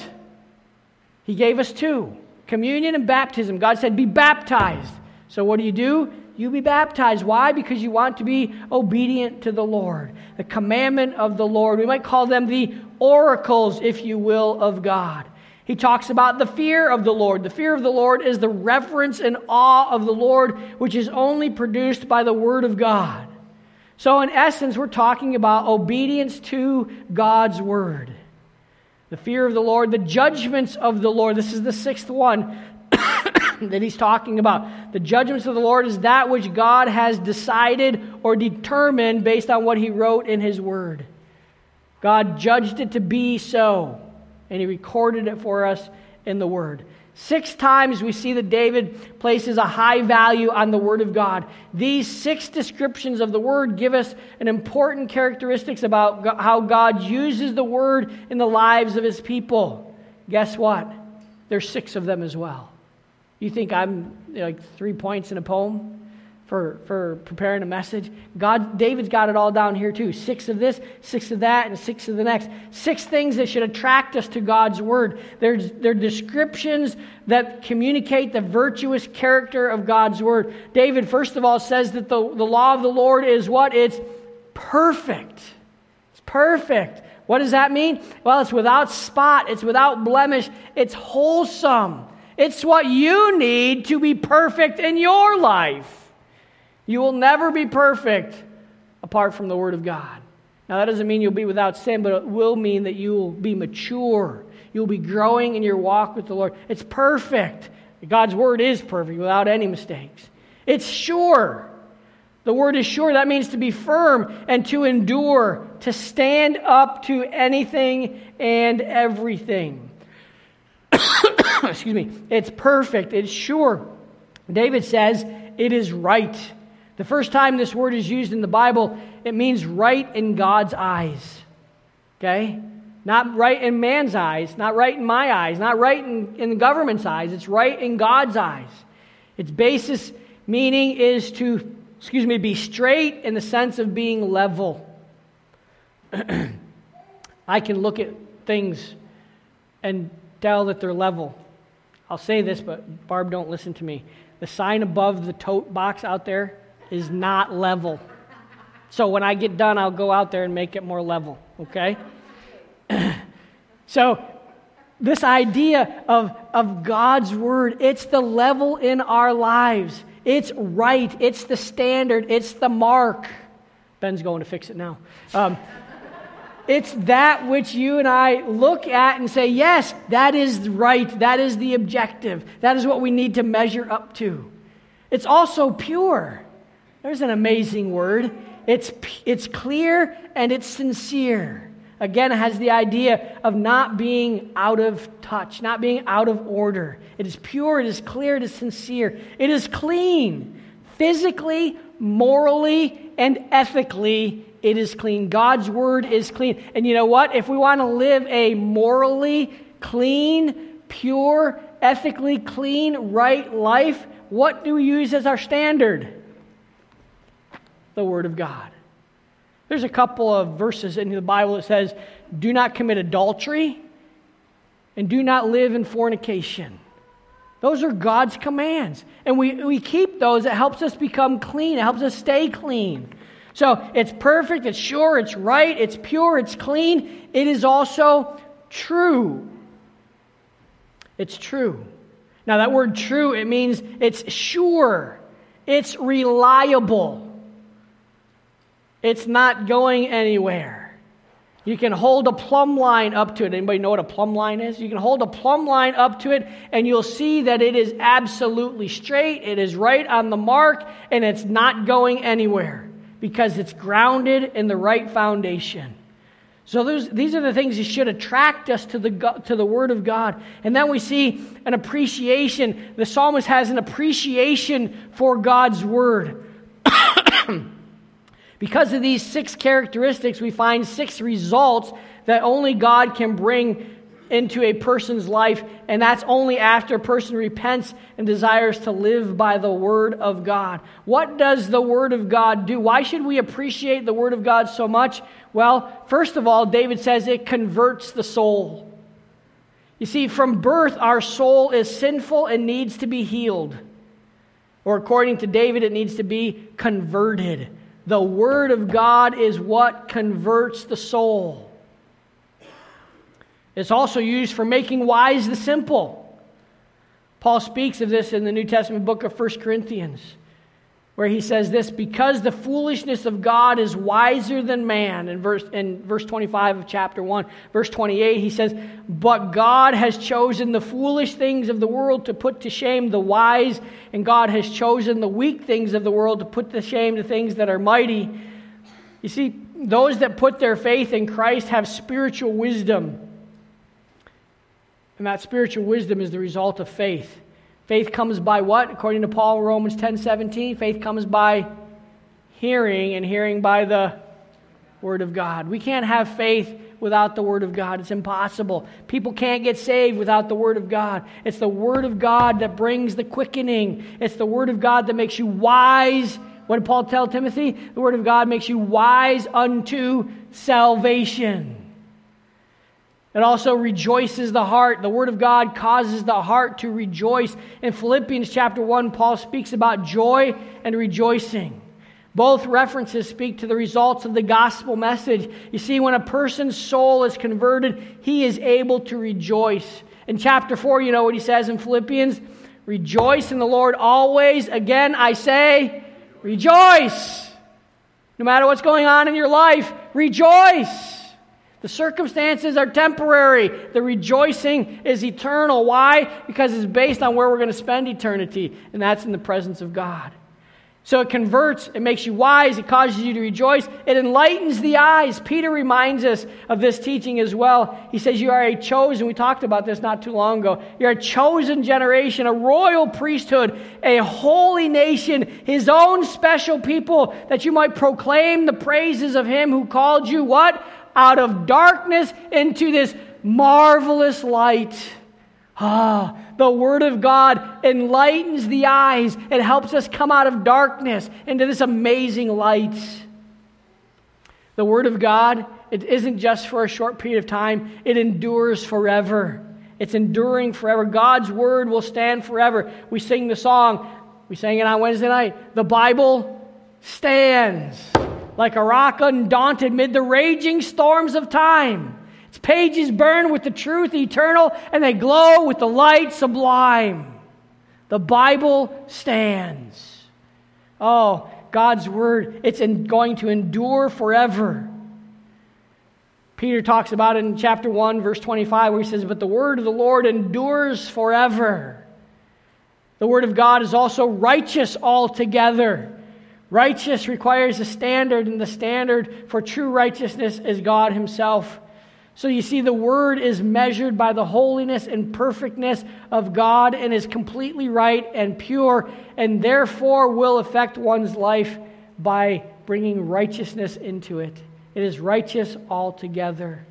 He gave us two. Communion and baptism. God said, be baptized. So what do you do? You be baptized. Why? Because you want to be obedient to the Lord. The commandment of the Lord. We might call them the oracles, if you will, of God. He talks about the fear of the Lord. The fear of the Lord is the reverence and awe of the Lord, which is only produced by the Word of God. So in essence, we're talking about obedience to God's Word. The fear of the Lord, the judgments of the Lord. This is the sixth one that he's talking about. The judgments of the Lord is that which God has decided or determined based on what he wrote in his word. God judged it to be so, and he recorded it for us in the word. Six times we see that David places a high value on the word of God. These six descriptions of the word give us an important characteristics about how God uses the word in the lives of his people. Guess what? There's six of them as well. You think I'm like three points in a poem for, for preparing a message? God, David's got it all down here too. Six of this, six of that, and six of the next. Six things that should attract us to God's word. They're, they're descriptions that communicate the virtuous character of God's word. David, first of all, says that the, the law of the Lord is what? It's perfect. It's perfect. What does that mean? Well, it's without spot. It's without blemish. It's wholesome. It's what you need to be perfect in your life. You will never be perfect apart from the Word of God. Now, that doesn't mean you'll be without sin, but it will mean that you'll be mature. You'll be growing in your walk with the Lord. It's perfect. God's Word is perfect without any mistakes. It's sure. The Word is sure. That means to be firm and to endure, to stand up to anything and everything. Excuse me. It's perfect. It's sure. David says it is right. The first time this word is used in the Bible, it means right in God's eyes. Okay? Not right in man's eyes. Not right in my eyes. Not right in, in the government's eyes. It's right in God's eyes. Its basis meaning is to, excuse me, be straight in the sense of being level. I can look at things and tell that they're level. I'll say this, but Barb, don't listen to me. The sign above the tote box out there is not level. So when I get done, I'll go out there and make it more level, okay? So this idea of, of God's word, it's the level in our lives. It's right. It's the standard. It's the mark. Ben's going to fix it now. Um, It's that which you and I look at and say, yes, that is right. That is the objective. That is what we need to measure up to. It's also pure. There's an amazing word. It's it's clear and it's sincere. Again, it has the idea of not being out of touch, not being out of order. It is pure, it is clear, it is sincere. It is clean. Physically, morally, and ethically, it is clean. God's word is clean. And you know what? If we want to live a morally clean, pure, ethically clean, right life, what do we use as our standard? The word of God. There's a couple of verses in the Bible that says, do not commit adultery and do not live in fornication. Those are God's commands. And we, we keep those. It helps us become clean. It helps us stay clean. So it's perfect, it's sure, it's right, it's pure, it's clean. It is also true. It's true. Now that word true, it means it's sure. It's reliable. It's not going anywhere. You can hold a plumb line up to it. Anybody know what a plumb line is? You can hold a plumb line up to it, and you'll see that it is absolutely straight. It is right on the mark, and it's not going anywhere because it's grounded in the right foundation. So those, these are the things that should attract us to the to the Word of God. And then we see an appreciation. The psalmist has an appreciation for God's Word. Because of these six characteristics, we find six results that only God can bring into a person's life, and that's only after a person repents and desires to live by the Word of God. What does the Word of God do? Why should we appreciate the Word of God so much? Well, first of all, David says it converts the soul. You see, from birth, our soul is sinful and needs to be healed. Or according to David, it needs to be converted. The Word of God is what converts the soul. It's also used for making wise the simple. Paul speaks of this in the New Testament book of First Corinthians, where he says this, because the foolishness of God is wiser than man, in verse, in verse twenty-five of chapter one. Verse twenty-eight, he says, but God has chosen the foolish things of the world to put to shame the wise, and God has chosen the weak things of the world to put to shame the things that are mighty. You see, those that put their faith in Christ have spiritual wisdom. And that spiritual wisdom is the result of faith. Faith comes by what? According to Paul, Romans ten seventeen, faith comes by hearing, and hearing by the Word of God. We can't have faith without the Word of God. It's impossible. People can't get saved without the Word of God. It's the Word of God that brings the quickening. It's the Word of God that makes you wise. What did Paul tell Timothy? The Word of God makes you wise unto salvation. It also rejoices the heart. The Word of God causes the heart to rejoice. In Philippians chapter one, Paul speaks about joy and rejoicing. Both references speak to the results of the gospel message. You see, when a person's soul is converted, he is able to rejoice. In chapter four, you know what he says in Philippians? Rejoice in the Lord always. Again, I say, rejoice. No matter what's going on in your life, rejoice. The circumstances are temporary. The rejoicing is eternal. Why? Because it's based on where we're going to spend eternity, and that's in the presence of God. So it converts, it makes you wise, it causes you to rejoice, it enlightens the eyes. Peter reminds us of this teaching as well. He says, you are a chosen, we talked about this not too long ago, you're a chosen generation, a royal priesthood, a holy nation, his own special people, that you might proclaim the praises of him who called you, what? Out of darkness into this marvelous light. Ah, the Word of God enlightens the eyes. It helps us come out of darkness into this amazing light. The Word of God, it isn't just for a short period of time. It endures forever. It's enduring forever. God's Word will stand forever. We sing the song. We sang it on Wednesday night. The Bible stands. Like a rock undaunted mid the raging storms of time. Its pages burn with the truth eternal, and they glow with the light sublime. The Bible stands. Oh, God's Word, it's in, going to endure forever. Peter talks about it in chapter one, verse twenty-five, where he says, but the Word of the Lord endures forever. The Word of God is also righteous altogether. Righteous requires a standard, and the standard for true righteousness is God himself. So you see, the Word is measured by the holiness and perfectness of God, and is completely right and pure, and therefore will affect one's life by bringing righteousness into it. It is righteous altogether.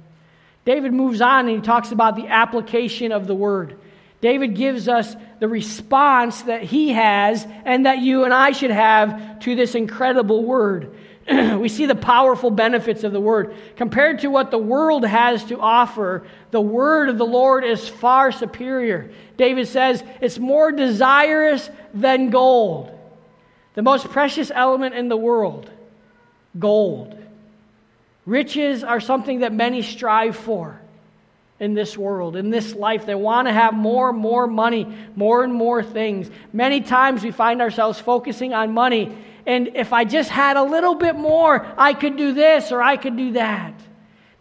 David moves on and he talks about the application of the Word. David gives us the response that he has, and that you and I should have, to this incredible Word. We see the powerful benefits of the Word. Compared to what the world has to offer, the Word of the Lord is far superior. David says, it's more desirous than gold. The most precious element in the world, gold. Riches are something that many strive for. In this world, in this life, they want to have more and more money, more and more things. Many times we find ourselves focusing on money, and if I just had a little bit more, I could do this or I could do that.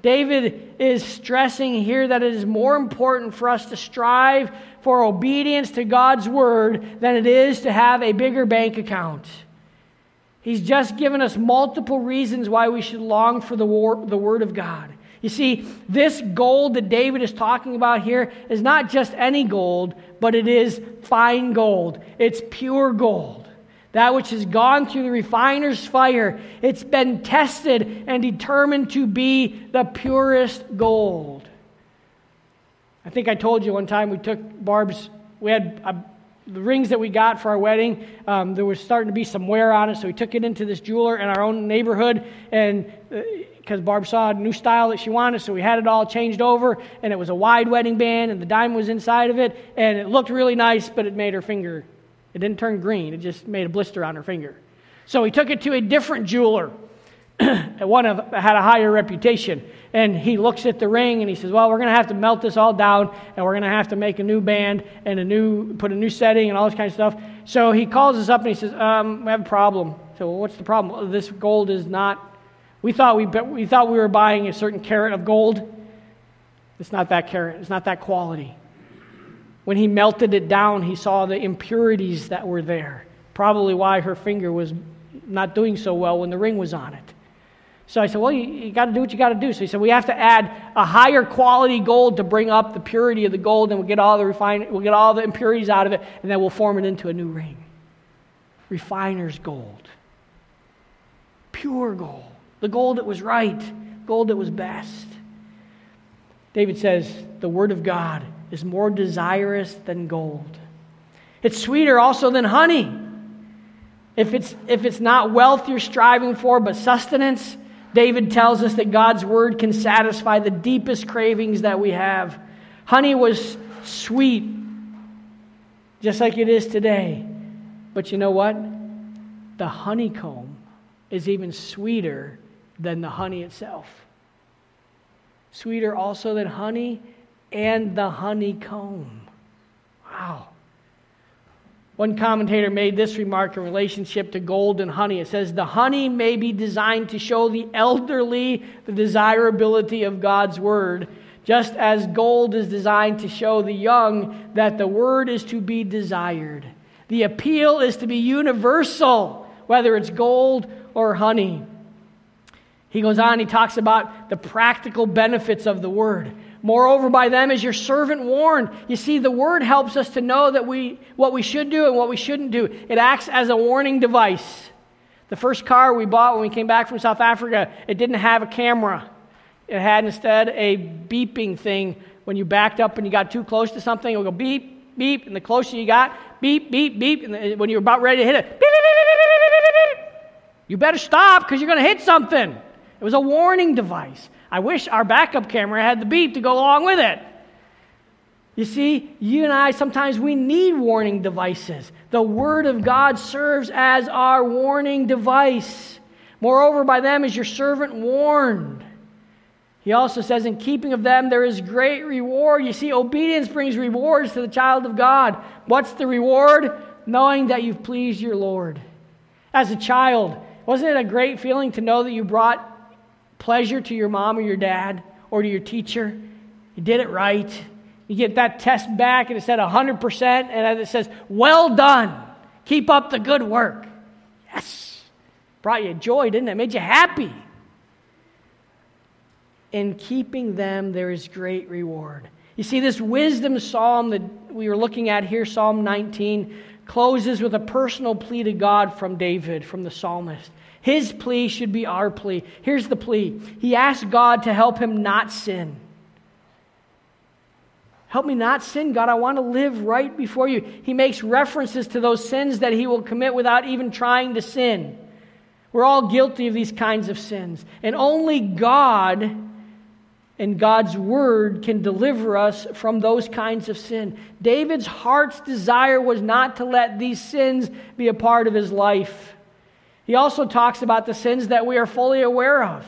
David is stressing here that it is more important for us to strive for obedience to God's word than it is to have a bigger bank account. He's just given us multiple reasons why we should long for the, war, the word of God. You see, this gold that David is talking about here is not just any gold, but it is fine gold. It's pure gold. That which has gone through the refiner's fire. It's been tested and determined to be the purest gold. I think I told you one time we took Barb's, we had a, the rings that we got for our wedding, um, there was starting to be some wear on it, so we took it into this jeweler in our own neighborhood, and because uh, Barb saw a new style that she wanted, so we had it all changed over, and it was a wide wedding band, and the diamond was inside of it, and it looked really nice, but it made her finger, it didn't turn green, it just made a blister on her finger. So we took it to a different jeweler, one of had a higher reputation, and he looks at the ring and he says, well, we're going to have to melt this all down, and we're going to have to make a new band and a new put a new setting and all this kind of stuff. So he calls us up and he says, um we have a problem. So, well, what's the problem? This gold is not, we thought we we thought we were buying a certain carat of gold. It's not that carat, it's not that quality. When he melted it down, he saw the impurities that were there, probably why her finger was not doing so well when the ring was on it. So I said, well, you, you got to do what you got to do. So he said, we have to add a higher quality gold to bring up the purity of the gold, and we'll get all the refine, we'll get all the impurities out of it, and then we'll form it into a new ring. Refiner's gold. Pure gold. The gold that was right. Gold that was best. David says, the word of God is more desirous than gold. It's sweeter also than honey. If it's, if it's not wealth you're striving for, but sustenance, David tells us that God's word can satisfy the deepest cravings that we have. Honey was sweet, just like it is today. But you know what? The honeycomb is even sweeter than the honey itself. Sweeter also than honey and the honeycomb. Wow. One commentator made this remark in relationship to gold and honey. It says, the honey may be designed to show the elderly the desirability of God's word, just as gold is designed to show the young that the word is to be desired. The appeal is to be universal, whether it's gold or honey. He goes on, he talks about the practical benefits of the word. Moreover, by them is your servant warned. You see, the word helps us to know that we what we should do and what we shouldn't do. It acts as a warning device. The first car we bought when we came back from South Africa, it didn't have a camera. It had instead a beeping thing. When you backed up and you got too close to something, it would go beep, beep, and the closer you got, beep, beep, beep, and when you were about ready to hit it, beep, beep, beep, beep, beep, beep, beep. You better stop because you're going to hit something. It was a warning device. I wish our backup camera had the beep to go along with it. You see, you and I, sometimes we need warning devices. The Word of God serves as our warning device. Moreover, by them is your servant warned. He also says, in keeping of them, there is great reward. You see, obedience brings rewards to the child of God. What's the reward? Knowing that you've pleased your Lord. As a child, wasn't it a great feeling to know that you brought pleasure to your mom or your dad or to your teacher? You did it right. You get that test back and it said one hundred percent, and it says, well done. Keep up the good work. Yes. Brought you joy, didn't it? Made you happy. In keeping them, there is great reward. You see, this wisdom psalm that we were looking at here, Psalm nineteen, closes with a personal plea to God from David, from the psalmist. His plea should be our plea. Here's the plea. He asked God to help him not sin. Help me not sin, God. I want to live right before you. He makes references to those sins that he will commit without even trying to sin. We're all guilty of these kinds of sins. And only God and God's word can deliver us from those kinds of sin. David's heart's desire was not to let these sins be a part of his life. He also talks about the sins that we are fully aware of.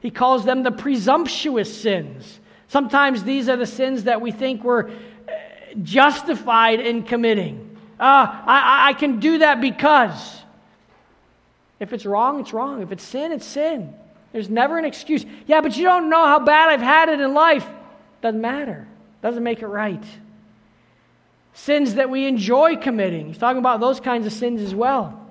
He calls them the presumptuous sins. Sometimes these are the sins that we think we're justified in committing. Ah, uh, I, I can do that because. If it's wrong, it's wrong. If it's sin, it's sin. There's never an excuse. Yeah, but you don't know how bad I've had it in life. Doesn't matter. Doesn't make it right. Sins that we enjoy committing. He's talking about those kinds of sins as well.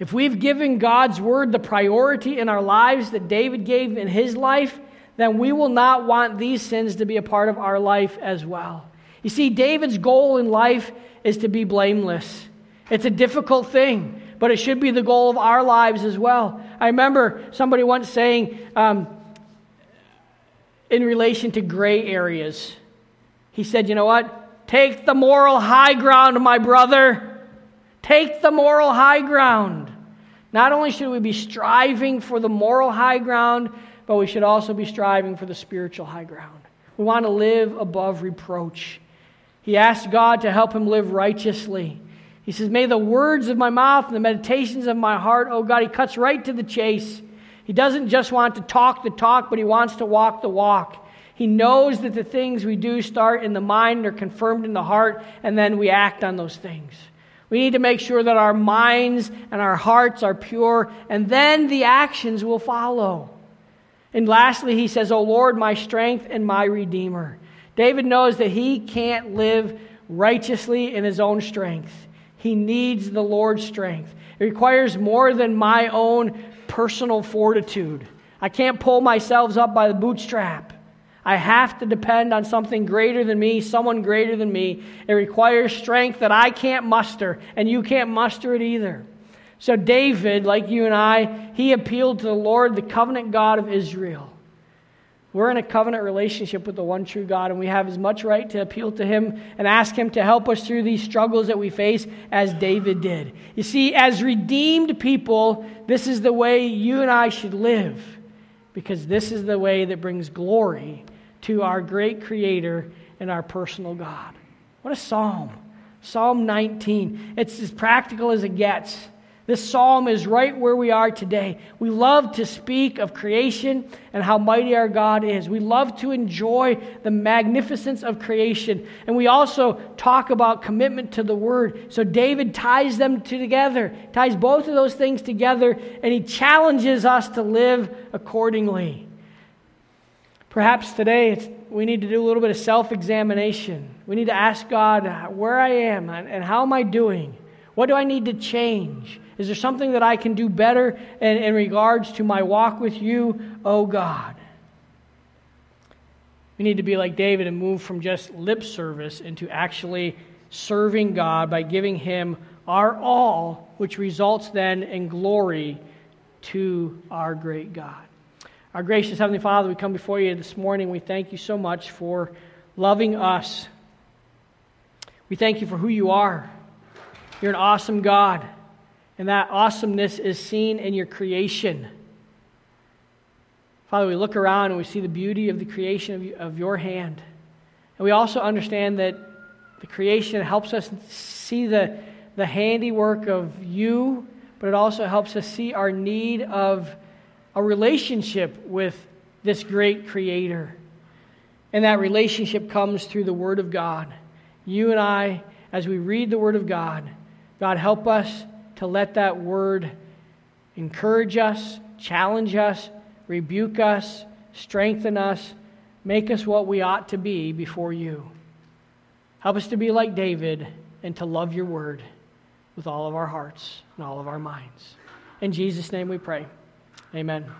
If we've given God's word the priority in our lives that David gave in his life, then we will not want these sins to be a part of our life as well. You see, David's goal in life is to be blameless. It's a difficult thing, but it should be the goal of our lives as well. I remember somebody once saying, um, in relation to gray areas, he said, you know what? Take the moral high ground, my brother. Take the moral high ground. Not only should we be striving for the moral high ground, but we should also be striving for the spiritual high ground. We want to live above reproach. He asked God to help him live righteously. He says, may the words of my mouth and the meditations of my heart, oh God, he cuts right to the chase. He doesn't just want to talk the talk, but he wants to walk the walk. He knows that the things we do start in the mind, are confirmed in the heart, and then we act on those things. We need to make sure that our minds and our hearts are pure, and then the actions will follow. And lastly, he says, O Lord, my strength and my Redeemer. David knows that he can't live righteously in his own strength. He needs the Lord's strength. It requires more than my own personal fortitude. I can't pull myself up by the bootstrap. I have to depend on something greater than me, someone greater than me. It requires strength that I can't muster, and you can't muster it either. So David, like you and I, he appealed to the Lord, the covenant God of Israel. We're in a covenant relationship with the one true God, and we have as much right to appeal to him and ask him to help us through these struggles that we face as David did. You see, as redeemed people, this is the way you and I should live, because this is the way that brings glory to our great Creator and our personal God. What a psalm. Psalm nineteen. It's as practical as it gets. This psalm is right where we are today. We love to speak of creation and how mighty our God is. We love to enjoy the magnificence of creation. And we also talk about commitment to the word. So David ties them two together, ties both of those things together, and he challenges us to live accordingly. Perhaps today it's, we need to do a little bit of self-examination. We need to ask God where I am and how am I doing? What do I need to change? Is there something that I can do better in, in regards to my walk with you, oh God? We need to be like David and move from just lip service into actually serving God by giving him our all, which results then in glory to our great God. Our gracious Heavenly Father, we come before you this morning. We thank you so much for loving us. We thank you for who you are. You're an awesome God. And that awesomeness is seen in your creation. Father, we look around and we see the beauty of the creation of your hand. And we also understand that the creation helps us see the, the handiwork of you, but it also helps us see our need of a relationship with this great Creator. And that relationship comes through the Word of God. You and I, as we read the Word of God, God, help us to let that word encourage us, challenge us, rebuke us, strengthen us, make us what we ought to be before you. Help us to be like David and to love your word with all of our hearts and all of our minds. In Jesus' name we pray. Amen.